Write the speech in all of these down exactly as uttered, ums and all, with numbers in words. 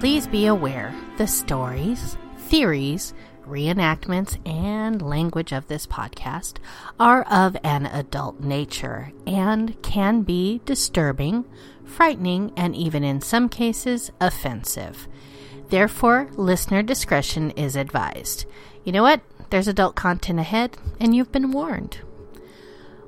Please be aware the stories, theories, reenactments, and language of this podcast are of an adult nature and can be disturbing, frightening, and even in some cases offensive. Therefore, listener discretion is advised. You know what? There's adult content ahead, and you've been warned.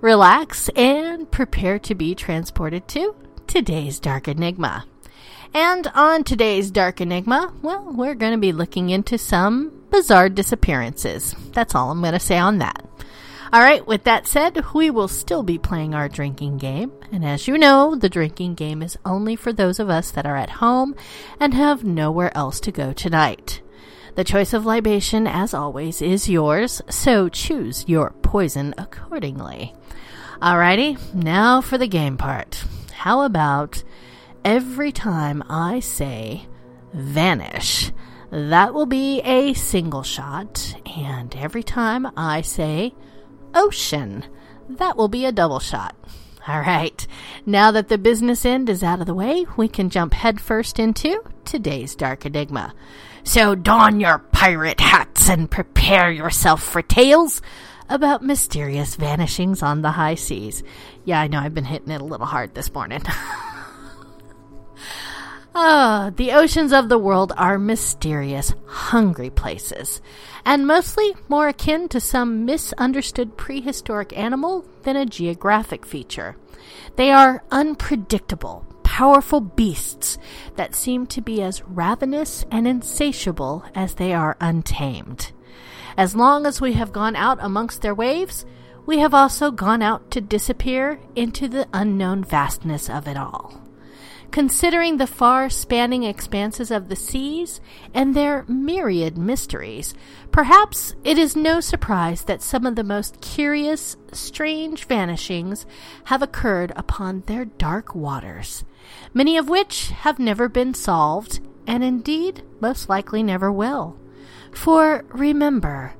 relax, and prepare to be transported to today's Dark Enigma. And on today's Dark Enigma, well, we're going to be looking into some bizarre disappearances. That's all I'm going to say on that. All right, with that said, we will still be playing our drinking game. And as you know, the drinking game is only for those of us that are at home and have nowhere else to go tonight. The choice of libation, as always, is yours, so choose your poison accordingly. Alrighty, now for the game part. How about every time I say vanish, that will be a single shot, and every time I say ocean, that will be a double shot. Alright, now that the business end is out of the way, we can jump headfirst into today's Dark Enigma. So don your pirate hats and prepare yourself for tales about mysterious vanishings on the high seas. Yeah, I know I've been hitting it a little hard this morning. Oh, the oceans of the world are mysterious, hungry places, and mostly more akin to some misunderstood prehistoric animal than a geographic feature. They are unpredictable, powerful beasts that seem to be as ravenous and insatiable as they are untamed. As long as we have gone out amongst their waves, we have also gone out to disappear into the unknown vastness of it all. Considering the far-spanning expanses of the seas and their myriad mysteries, perhaps it is no surprise that some of the most curious, strange vanishings have occurred upon their dark waters, many of which have never been solved, and indeed most likely never will. For remember,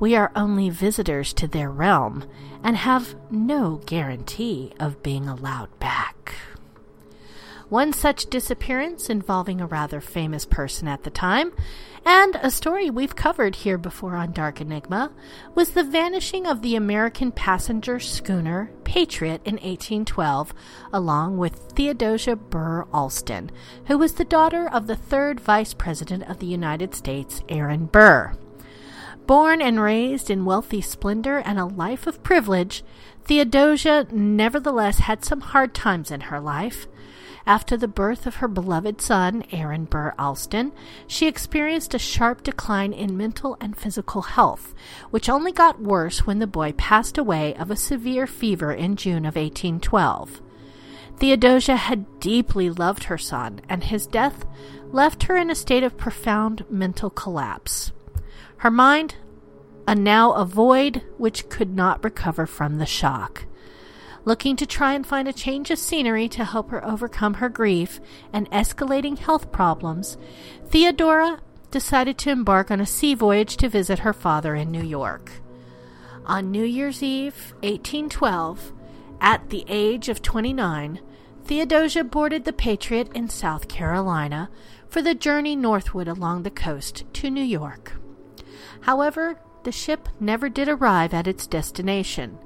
we are only visitors to their realm and have no guarantee of being allowed back. One such disappearance involving a rather famous person at the time, and a story we've covered here before on Dark Enigma, was the vanishing of the American passenger schooner Patriot in eighteen twelve, along with Theodosia Burr Alston, who was the daughter of the third Vice President of the United States, Aaron Burr. Born and raised in wealthy splendor and a life of privilege, Theodosia nevertheless had some hard times in her life. After the birth of her beloved son, Aaron Burr Alston, she experienced a sharp decline in mental and physical health, which only got worse when the boy passed away of a severe fever in June of eighteen twelve. Theodosia had deeply loved her son, and his death left her in a state of profound mental collapse. Her mind, a now a void which could not recover from the shock. Looking to try and find a change of scenery to help her overcome her grief and escalating health problems, Theodora decided to embark on a sea voyage to visit her father in New York. On New Year's Eve, eighteen twelve, at the age of twenty-nine, Theodosia boarded the Patriot in South Carolina for the journey northward along the coast to New York. However, the ship never did arrive at its destination.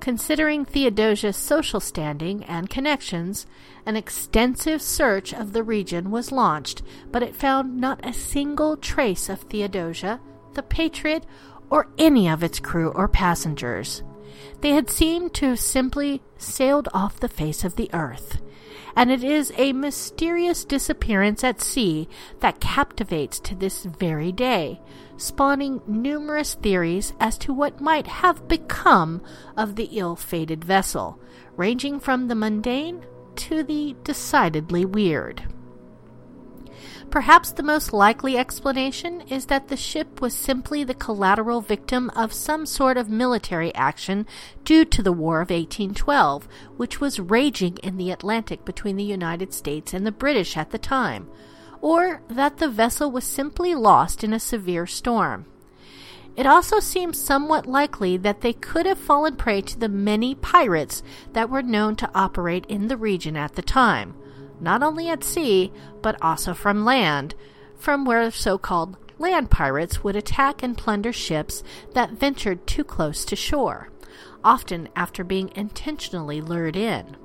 Considering Theodosia's social standing and connections, an extensive search of the region was launched, but it found not a single trace of Theodosia, the Patriot, or any of its crew or passengers. They had seemed to have simply sailed off the face of the earth, and it is a mysterious disappearance at sea that captivates to this very day, spawning numerous theories as to what might have become of the ill-fated vessel, ranging from the mundane to the decidedly weird. Perhaps the most likely explanation is that the ship was simply the collateral victim of some sort of military action due to the War of eighteen twelve, which was raging in the Atlantic between the United States and the British at the time, or that the vessel was simply lost in a severe storm. It also seems somewhat likely that they could have fallen prey to the many pirates that were known to operate in the region at the time, not only at sea, but also from land, from where so-called land pirates would attack and plunder ships that ventured too close to shore, often after being intentionally lured in.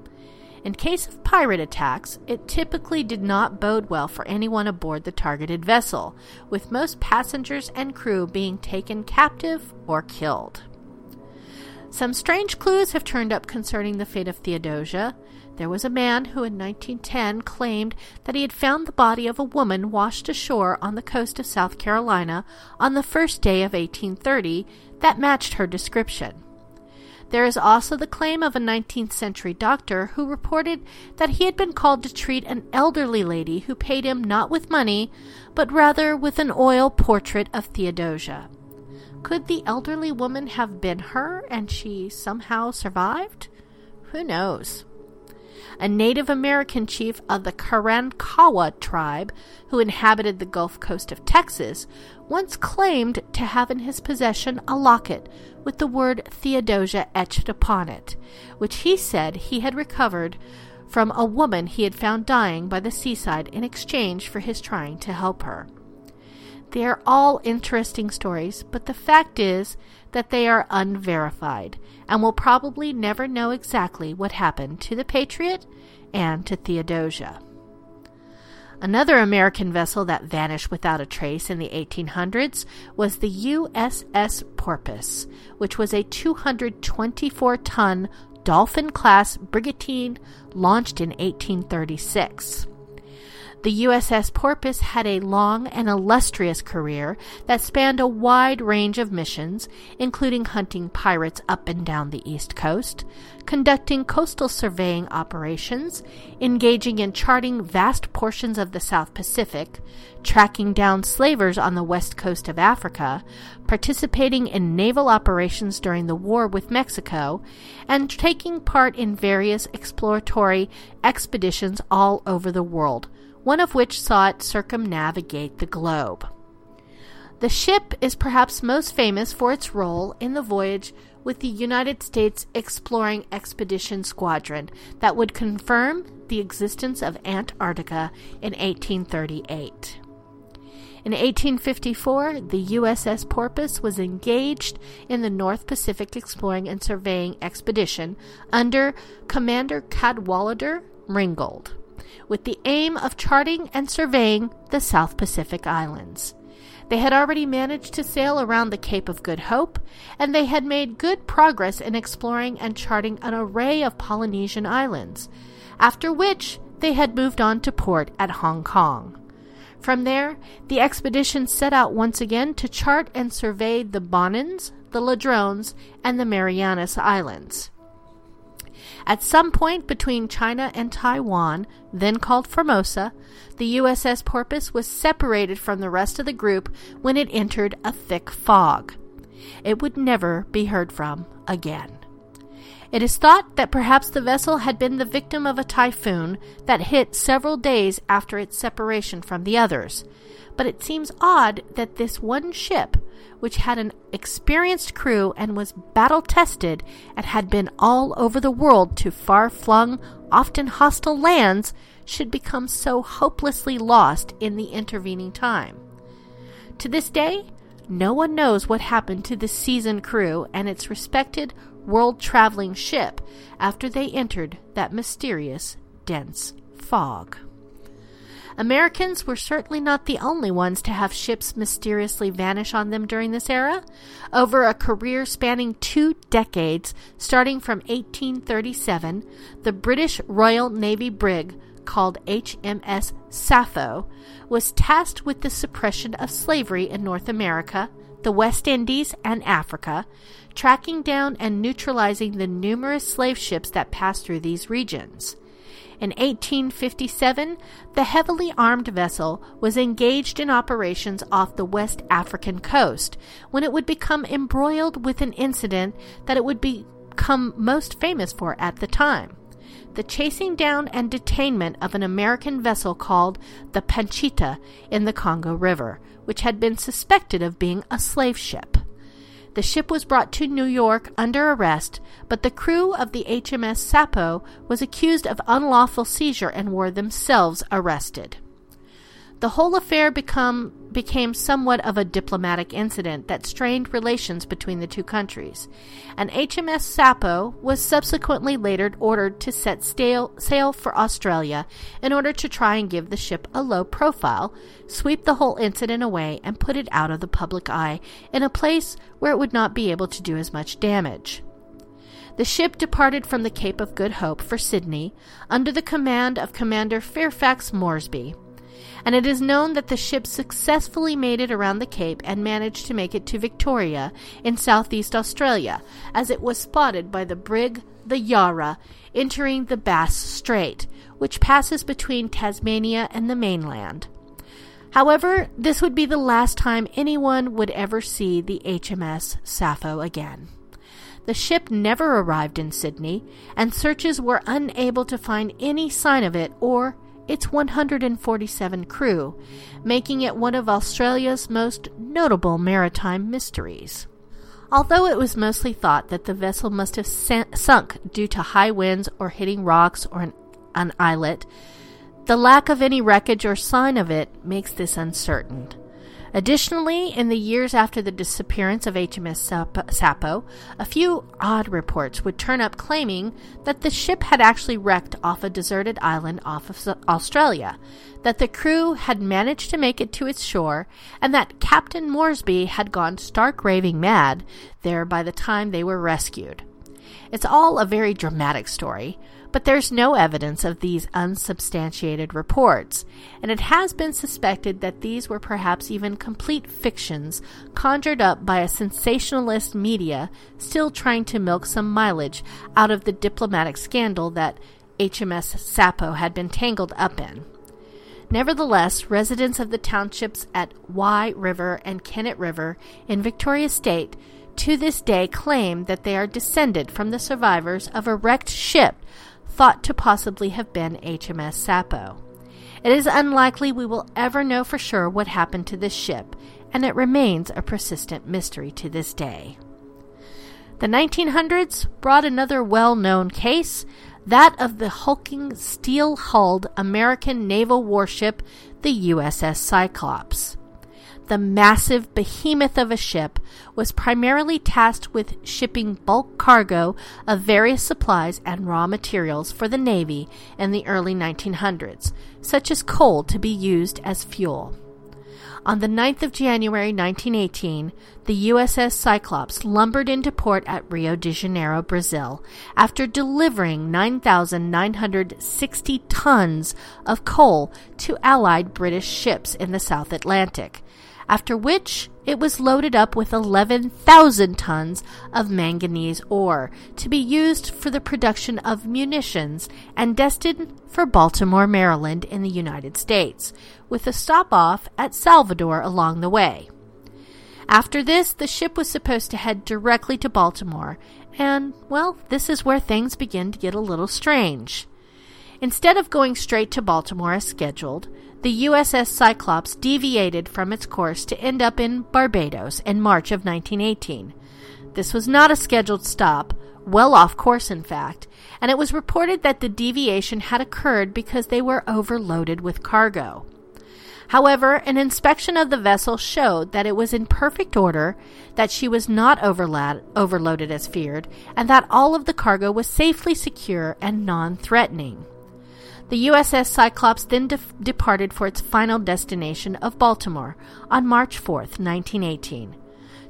In case of pirate attacks, it typically did not bode well for anyone aboard the targeted vessel, with most passengers and crew being taken captive or killed. Some strange clues have turned up concerning the fate of Theodosia. There was a man who in nineteen ten claimed that he had found the body of a woman washed ashore on the coast of South Carolina on the first day of eighteen thirty that matched her description. There is also the claim of a nineteenth century doctor who reported that he had been called to treat an elderly lady who paid him not with money, but rather with an oil portrait of Theodosia. Could the elderly woman have been her, and she somehow survived? Who knows? A Native American chief of the Karankawa tribe, who inhabited the Gulf Coast of Texas, once claimed to have in his possession a locket with the word Theodosia etched upon it, which he said he had recovered from a woman he had found dying by the seaside in exchange for his trying to help her. They are all interesting stories, but the fact is that they are unverified, and we'll probably never know exactly what happened to the Patriot and to Theodosia. Another American vessel that vanished without a trace in the eighteen hundreds was the U S S Porpoise, which was a two hundred twenty-four ton Dolphin-class brigantine launched in eighteen thirty-six. The U S S Porpoise had a long and illustrious career that spanned a wide range of missions, including hunting pirates up and down the East Coast, conducting coastal surveying operations, engaging in charting vast portions of the South Pacific, tracking down slavers on the west coast of Africa, participating in naval operations during the war with Mexico, and taking part in various exploratory expeditions all over the world, one of which saw it circumnavigate the globe. The ship is perhaps most famous for its role in the voyage with the United States Exploring Expedition Squadron that would confirm the existence of Antarctica in eighteen thirty-eight. In eighteen fifty-four, the U S S Porpoise was engaged in the North Pacific Exploring and Surveying Expedition under Commander Cadwallader Ringgold, with the aim of charting and surveying the South Pacific Islands. They had already managed to sail around the Cape of Good Hope, and they had made good progress in exploring and charting an array of Polynesian islands, after which they had moved on to port at Hong Kong. From there, the expedition set out once again to chart and survey the Bonins, the Ladrones, and the Marianas Islands. At some point between China and Taiwan, then called Formosa, the U S S Porpoise was separated from the rest of the group when it entered a thick fog. It would never be heard from again. It is thought that perhaps the vessel had been the victim of a typhoon that hit several days after its separation from the others, but it seems odd that this one ship, which had an experienced crew and was battle-tested and had been all over the world to far-flung, often hostile lands, should become so hopelessly lost in the intervening time. To this day, no one knows what happened to the seasoned crew and its respected world-traveling ship after they entered that mysterious, dense fog. Americans were certainly not the only ones to have ships mysteriously vanish on them during this era. Over a career spanning two decades, starting from eighteen thirty-seven, the British Royal Navy brig called H M S Sappho was tasked with the suppression of slavery in North America, the West Indies, and Africa, tracking down and neutralizing the numerous slave ships that passed through these regions. In eighteen fifty-seven, the heavily armed vessel was engaged in operations off the West African coast, when it would become embroiled with an incident that it would become most famous for at the time: the chasing down and detainment of an American vessel called the Panchita in the Congo River, which had been suspected of being a slave ship. The ship was brought to New York under arrest, but the crew of the H M S Sappho was accused of unlawful seizure and were themselves arrested. The whole affair become, became somewhat of a diplomatic incident that strained relations between the two countries, and H M S Sappho was subsequently later ordered to set sail for Australia in order to try and give the ship a low profile, sweep the whole incident away, and put it out of the public eye in a place where it would not be able to do as much damage. The ship departed from the Cape of Good Hope for Sydney under the command of Commander Fairfax Moresby, and it is known that the ship successfully made it around the Cape and managed to make it to Victoria in Southeast Australia, as it was spotted by the brig the Yarra entering the Bass Strait, which passes between Tasmania and the mainland. However, this would be the last time anyone would ever see the H M S Sappho again. The ship never arrived in Sydney, and searches were unable to find any sign of it or its one hundred forty-seven crew, making it one of Australia's most notable maritime mysteries. Although it was mostly thought that the vessel must have sunk due to high winds or hitting rocks or an, an islet, the lack of any wreckage or sign of it makes this uncertain. Additionally, in the years after the disappearance of H M S Sappho, a few odd reports would turn up claiming that the ship had actually wrecked off a deserted island off of Australia, that the crew had managed to make it to its shore, and that Captain Moresby had gone stark raving mad there by the time they were rescued. It's all a very dramatic story, but there's no evidence of these unsubstantiated reports, and it has been suspected that these were perhaps even complete fictions conjured up by a sensationalist media still trying to milk some mileage out of the diplomatic scandal that H M S Sappho had been tangled up in. Nevertheless, residents of the townships at Wye River and Kennett River in Victoria State to this day claim that they are descended from the survivors of a wrecked ship thought to possibly have been H M S Sappho. It is unlikely we will ever know for sure what happened to this ship, and it remains a persistent mystery to this day. The nineteen hundreds brought another well-known case, that of the hulking, steel-hulled American naval warship, the U S S Cyclops. The massive behemoth of a ship was primarily tasked with shipping bulk cargo of various supplies and raw materials for the Navy in the early nineteen hundreds, such as coal to be used as fuel. On the ninth of January nineteen eighteen, the U S S Cyclops lumbered into port at Rio de Janeiro, Brazil, after delivering nine thousand nine hundred sixty tons of coal to Allied British ships in the South Atlantic, after which it was loaded up with eleven thousand tons of manganese ore to be used for the production of munitions and destined for Baltimore, Maryland in the United States, with a stop-off at Salvador along the way. After this, the ship was supposed to head directly to Baltimore, and, well, this is where things begin to get a little strange. Instead of going straight to Baltimore as scheduled, the U S S Cyclops deviated from its course to end up in Barbados in March of nineteen eighteen. This was not a scheduled stop, well off course in fact, and it was reported that the deviation had occurred because they were overloaded with cargo. However, an inspection of the vessel showed that it was in perfect order, that she was not overla- overloaded as feared, and that all of the cargo was safely secure and non-threatening. The U S S Cyclops then de- departed for its final destination of Baltimore on March fourth, nineteen eighteen,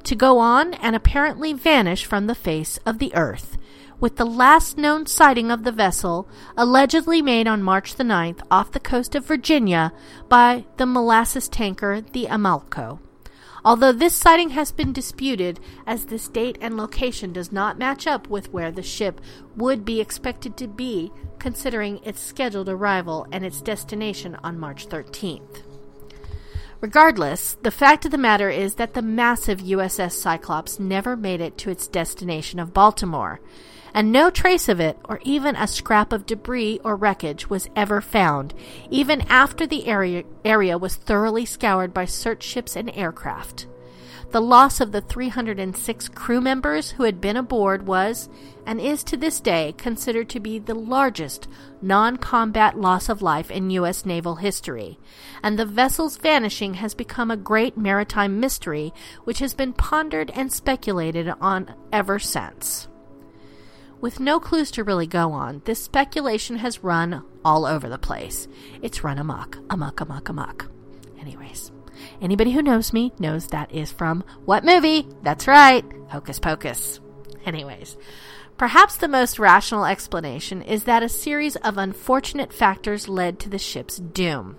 to go on and apparently vanish from the face of the earth, with the last known sighting of the vessel allegedly made on March the ninth off the coast of Virginia by the molasses tanker the Amalco. although this sighting has been disputed as this date and location does not match up with where the ship would be expected to be considering its scheduled arrival and its destination on March thirteenth. Regardless, the fact of the matter is that the massive U S S Cyclops never made it to its destination of Baltimore, and no trace of it or even a scrap of debris or wreckage was ever found, even after the area, area was thoroughly scoured by search ships and aircraft. The loss of the three hundred six crew members who had been aboard was, and is to this day, considered to be the largest non-combat loss of life in U S naval history, and the vessel's vanishing has become a great maritime mystery which has been pondered and speculated on ever since. With no clues to really go on, this speculation has run all over the place. It's run amok, amok, amok, amok. Anyways, anybody who knows me knows that is from what movie? That's right, Hocus Pocus. Anyways, perhaps the most rational explanation is that a series of unfortunate factors led to the ship's doom.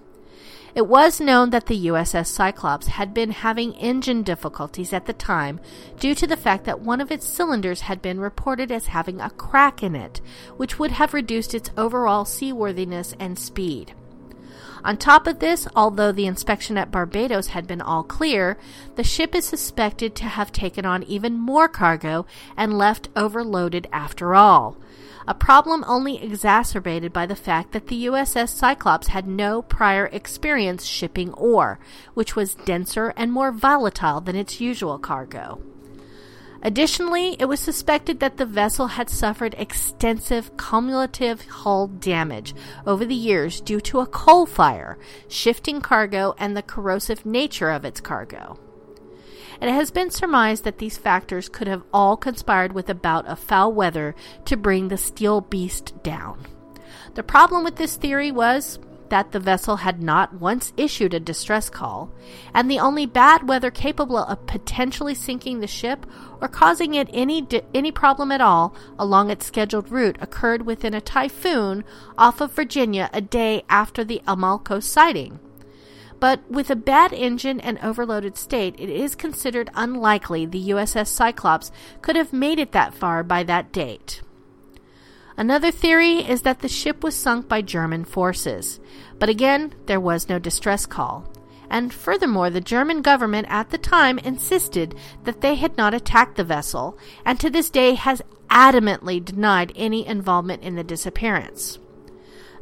It was known that the U S S Cyclops had been having engine difficulties at the time due to the fact that one of its cylinders had been reported as having a crack in it, which would have reduced its overall seaworthiness and speed. On top of this, although the inspection at Barbados had been all clear, the ship is suspected to have taken on even more cargo and left overloaded after all. A problem only exacerbated by the fact that the U S S Cyclops had no prior experience shipping ore, which was denser and more volatile than its usual cargo. Additionally, it was suspected that the vessel had suffered extensive cumulative hull damage over the years due to a coal fire, shifting cargo, and the corrosive nature of its cargo. It has been surmised that these factors could have all conspired with a bout of foul weather to bring the steel beast down. The problem with this theory was that the vessel had not once issued a distress call, and the only bad weather capable of potentially sinking the ship or causing it any di- any problem at all along its scheduled route occurred within a typhoon off of Virginia a day after the Amalco sighting. But with a bad engine and overloaded state, it is considered unlikely the U S S Cyclops could have made it that far by that date. Another theory is that the ship was sunk by German forces, but again, there was no distress call. And furthermore, the German government at the time insisted that they had not attacked the vessel, and to this day has adamantly denied any involvement in the disappearance.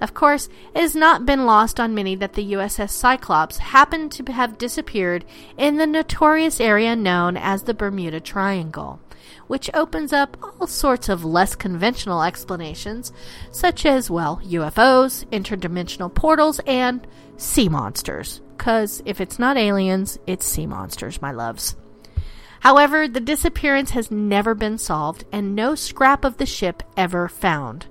Of course, it has not been lost on many that the U S S Cyclops happened to have disappeared in the notorious area known as the Bermuda Triangle, which opens up all sorts of less conventional explanations, such as, well, U F Os, interdimensional portals, and sea monsters. 'Cause if it's not aliens, it's sea monsters, my loves. However, the disappearance has never been solved, and no scrap of the ship ever found.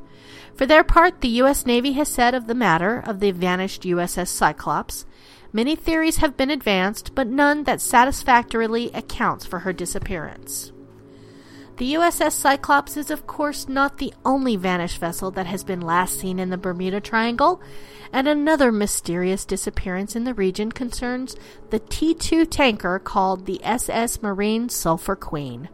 For their part, the U S Navy has said of the matter of the vanished U S S Cyclops, many theories have been advanced, but none that satisfactorily accounts for her disappearance. The U S S Cyclops is, of course, not the only vanished vessel that has been last seen in the Bermuda Triangle, and another mysterious disappearance in the region concerns the T two tanker called the S S Marine Sulfur Queen.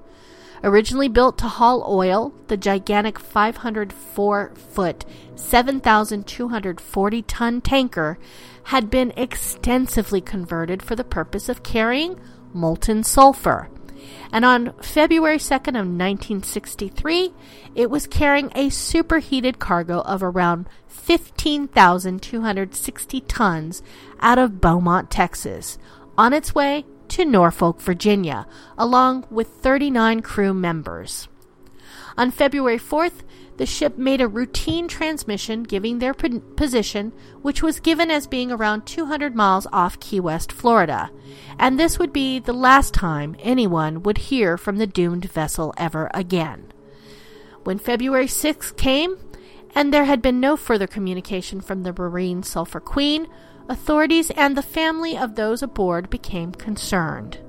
Originally built to haul oil, the gigantic five hundred four foot, seven thousand two hundred forty ton tanker had been extensively converted for the purpose of carrying molten sulfur. And on February second of nineteen sixty-three, it was carrying a superheated cargo of around fifteen thousand two hundred sixty tons out of Beaumont, Texas, on its way to Norfolk, Virginia, along with thirty-nine crew members. On February fourth, the ship made a routine transmission giving their p- position, which was given as being around two hundred miles off Key West, Florida, and this would be the last time anyone would hear from the doomed vessel ever again. When February sixth came, and there had been no further communication from the Marine Sulphur Queen, authorities and the family of those aboard became concerned.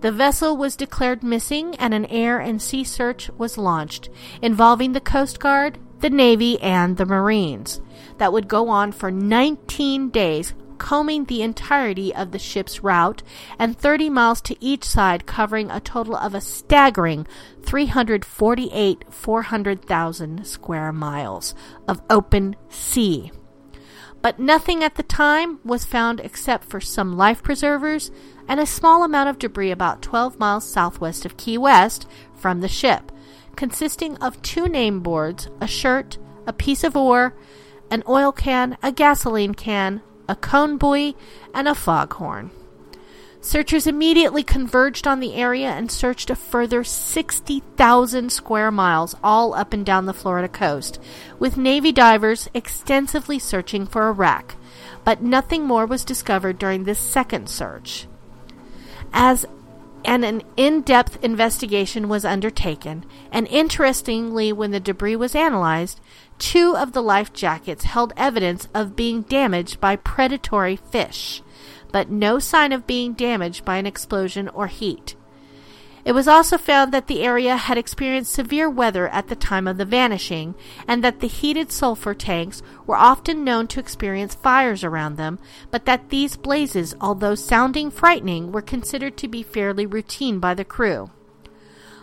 The vessel was declared missing and an air and sea search was launched, involving the Coast Guard, the Navy, and the Marines, that would go on for nineteen days, combing the entirety of the ship's route and thirty miles to each side, covering a total of a staggering three hundred forty-eight thousand four hundred square miles of open sea. But nothing at the time was found except for some life preservers and a small amount of debris about twelve miles southwest of Key West from the ship, consisting of two name boards, a shirt, a piece of ore, an oil can, a gasoline can, a cone buoy, and a foghorn. Searchers immediately converged on the area and searched a further sixty thousand square miles all up and down the Florida coast, with Navy divers extensively searching for a wreck, but nothing more was discovered during this second search. As and an in-depth investigation was undertaken, and interestingly, when the debris was analyzed, two of the life jackets held evidence of being damaged by predatory fish, but no sign of being damaged by an explosion or heat. It was also found that the area had experienced severe weather at the time of the vanishing, and that the heated sulfur tanks were often known to experience fires around them, but that these blazes, although sounding frightening, were considered to be fairly routine by the crew.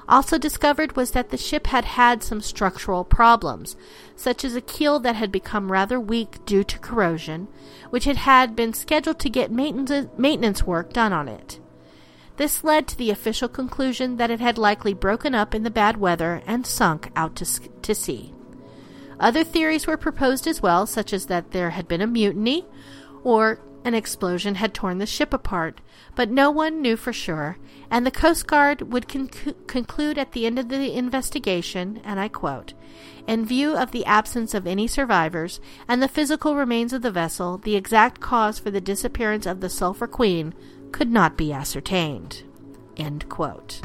Also discovered was that the ship had had some structural problems, such as a keel that had become rather weak due to corrosion, which it had been scheduled to get maintenance work done on it. This led to the official conclusion that it had likely broken up in the bad weather and sunk out to, to sea. Other theories were proposed as well, such as that there had been a mutiny or an explosion had torn the ship apart, but no one knew for sure, and the Coast Guard would conc- conclude at the end of the investigation, and I quote, "In view of the absence of any survivors and the physical remains of the vessel, the exact cause for the disappearance of the Sulphur Queen could not be ascertained." End quote.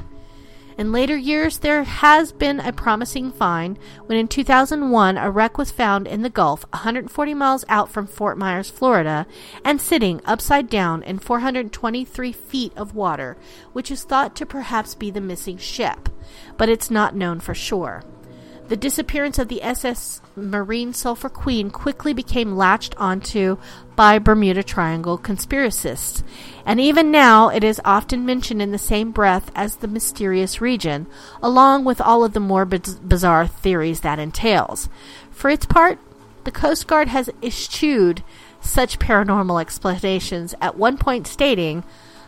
In later years, there has been a promising find when in two thousand one a wreck was found in the Gulf one hundred forty miles out from Fort Myers, Florida, and sitting upside down in four hundred twenty-three feet of water, which is thought to perhaps be the missing ship, but it's not known for sure. The disappearance of the S S Marine Sulfur Queen quickly became latched onto by Bermuda Triangle conspiracists, and even now it is often mentioned in the same breath as the mysterious region, along with all of the more biz- bizarre theories that entails. For its part, the Coast Guard has eschewed such paranormal explanations, at one point stating,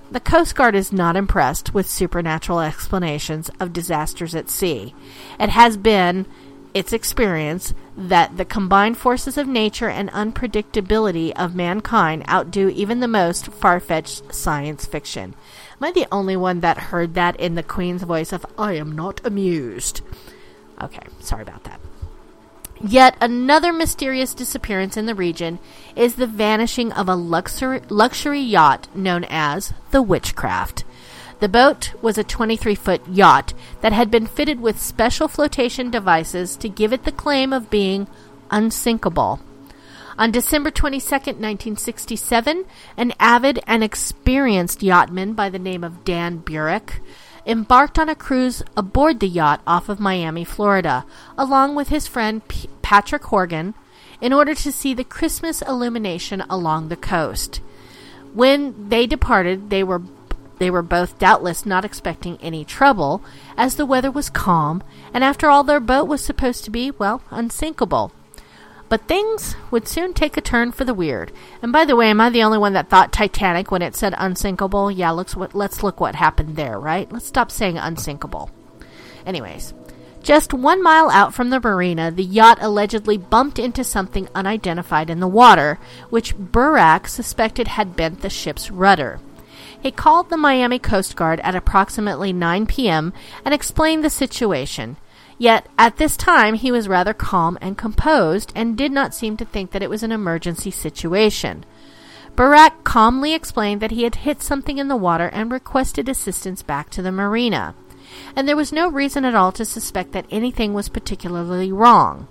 "The Coast Guard is not impressed with supernatural explanations of disasters at sea. It has been its experience that the combined forces of nature and unpredictability of mankind outdo even the most far-fetched science fiction." Am I the only one that heard that in the Queen's voice of, "I am not amused"? Okay, sorry about that. Yet another mysterious disappearance in the region is the vanishing of a luxury, luxury yacht known as the Witchcraft. The boat was a twenty-three foot yacht that had been fitted with special flotation devices to give it the claim of being unsinkable. On December twenty-second, nineteen sixty-seven, an avid and experienced yachtman by the name of Dan Burack embarked on a cruise aboard the yacht off of Miami, Florida, along with his friend P- Patrick Horgan, in order to see the Christmas illumination along the coast. When they departed, they were they were both doubtless not expecting any trouble, as the weather was calm, and after all, their boat was supposed to be, well, unsinkable. But things would soon take a turn for the weird. And by the way, am I the only one that thought Titanic when it said unsinkable? Yeah, let's, let's look what happened there, right? Let's stop saying unsinkable. Anyways, just one mile out from the marina, the yacht allegedly bumped into something unidentified in the water, which Burack suspected had bent the ship's rudder. He called the Miami Coast Guard at approximately nine p.m. and explained the situation. Yet, at this time, he was rather calm and composed and did not seem to think that it was an emergency situation. Burack calmly explained that he had hit something in the water and requested assistance back to the marina, and there was no reason at all to suspect that anything was particularly wrong.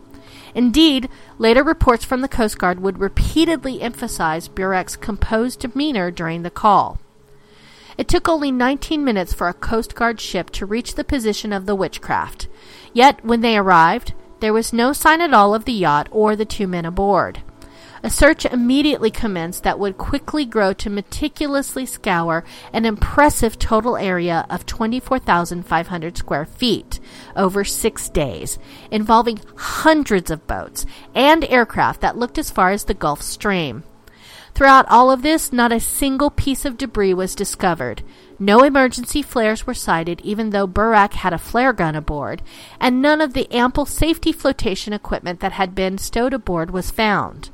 Indeed, later reports from the Coast Guard would repeatedly emphasize Burack's composed demeanor during the call. It took only nineteen minutes for a Coast Guard ship to reach the position of the Witchcraft. Yet, when they arrived, there was no sign at all of the yacht or the two men aboard. A search immediately commenced that would quickly grow to meticulously scour an impressive total area of twenty-four thousand five hundred square feet over six days, involving hundreds of boats and aircraft that looked as far as the Gulf Stream. Throughout all of this, not a single piece of debris was discovered. No emergency flares were sighted, even though Burack had a flare gun aboard, and none of the ample safety flotation equipment that had been stowed aboard was found.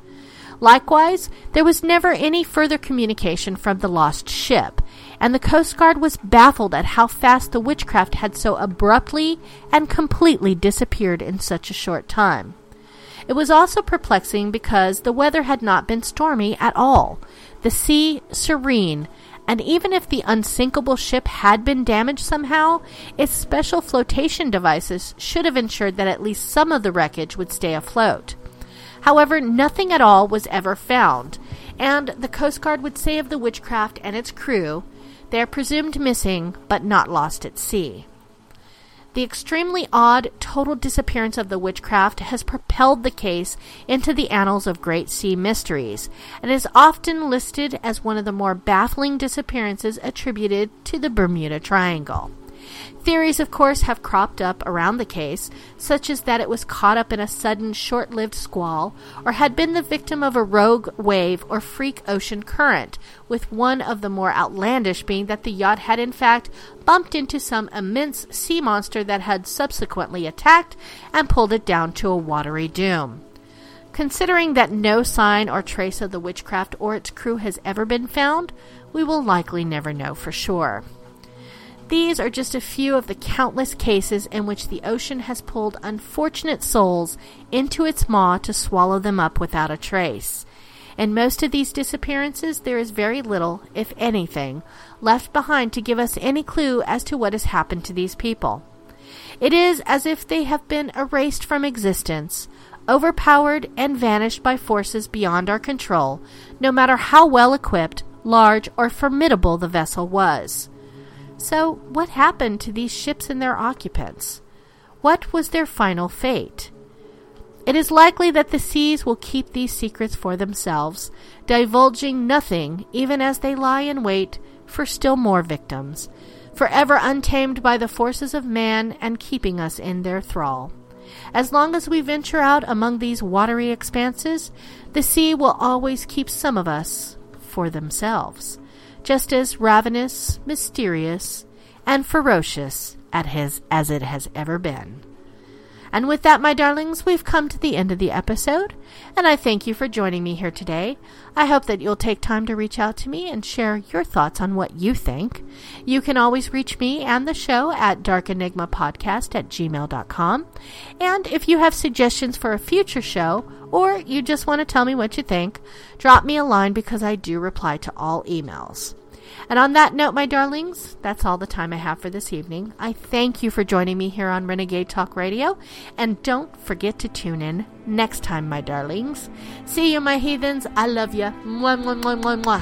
Likewise, there was never any further communication from the lost ship, and the Coast Guard was baffled at how fast the Witchcraft had so abruptly and completely disappeared in such a short time. It was also perplexing because the weather had not been stormy at all, the sea serene, and even if the unsinkable ship had been damaged somehow, its special flotation devices should have ensured that at least some of the wreckage would stay afloat. However, nothing at all was ever found, and the Coast Guard would say of the Witchcraft and its crew, "They are presumed missing, but not lost at sea." The extremely odd total disappearance of the Witchcraft has propelled the case into the annals of great sea mysteries, and is often listed as one of the more baffling disappearances attributed to the Bermuda Triangle. Theories, of course, have cropped up around the case, such as that it was caught up in a sudden short-lived squall, or had been the victim of a rogue wave or freak ocean current, with one of the more outlandish being that the yacht had in fact bumped into some immense sea monster that had subsequently attacked and pulled it down to a watery doom. Considering that no sign or trace of the Witchcraft or its crew has ever been found, we will likely never know for sure. These are just a few of the countless cases in which the ocean has pulled unfortunate souls into its maw to swallow them up without a trace. In most of these disappearances, there is very little, if anything, left behind to give us any clue as to what has happened to these people. It is as if they have been erased from existence, overpowered and vanished by forces beyond our control, no matter how well equipped, large, or formidable the vessel was. So, what happened to these ships and their occupants? What was their final fate? It is likely that the seas will keep these secrets for themselves, divulging nothing even as they lie in wait for still more victims, forever untamed by the forces of man and keeping us in their thrall. As long as we venture out among these watery expanses, the sea will always keep some of us for themselves, just as ravenous, mysterious, and ferocious at his, as it has ever been. And with that, my darlings, we've come to the end of the episode, and I thank you for joining me here today. I hope that you'll take time to reach out to me and share your thoughts on what you think. You can always reach me and the show at dark enigma podcast at gmail dot com. And if you have suggestions for a future show, or you just want to tell me what you think, drop me a line because I do reply to all emails. And on that note, my darlings, that's all the time I have for this evening. I thank you for joining me here on Renegade Talk Radio, and don't forget to tune in next time, my darlings. See you, my heathens. I love you. Mwah, mwah, mwah, mwah,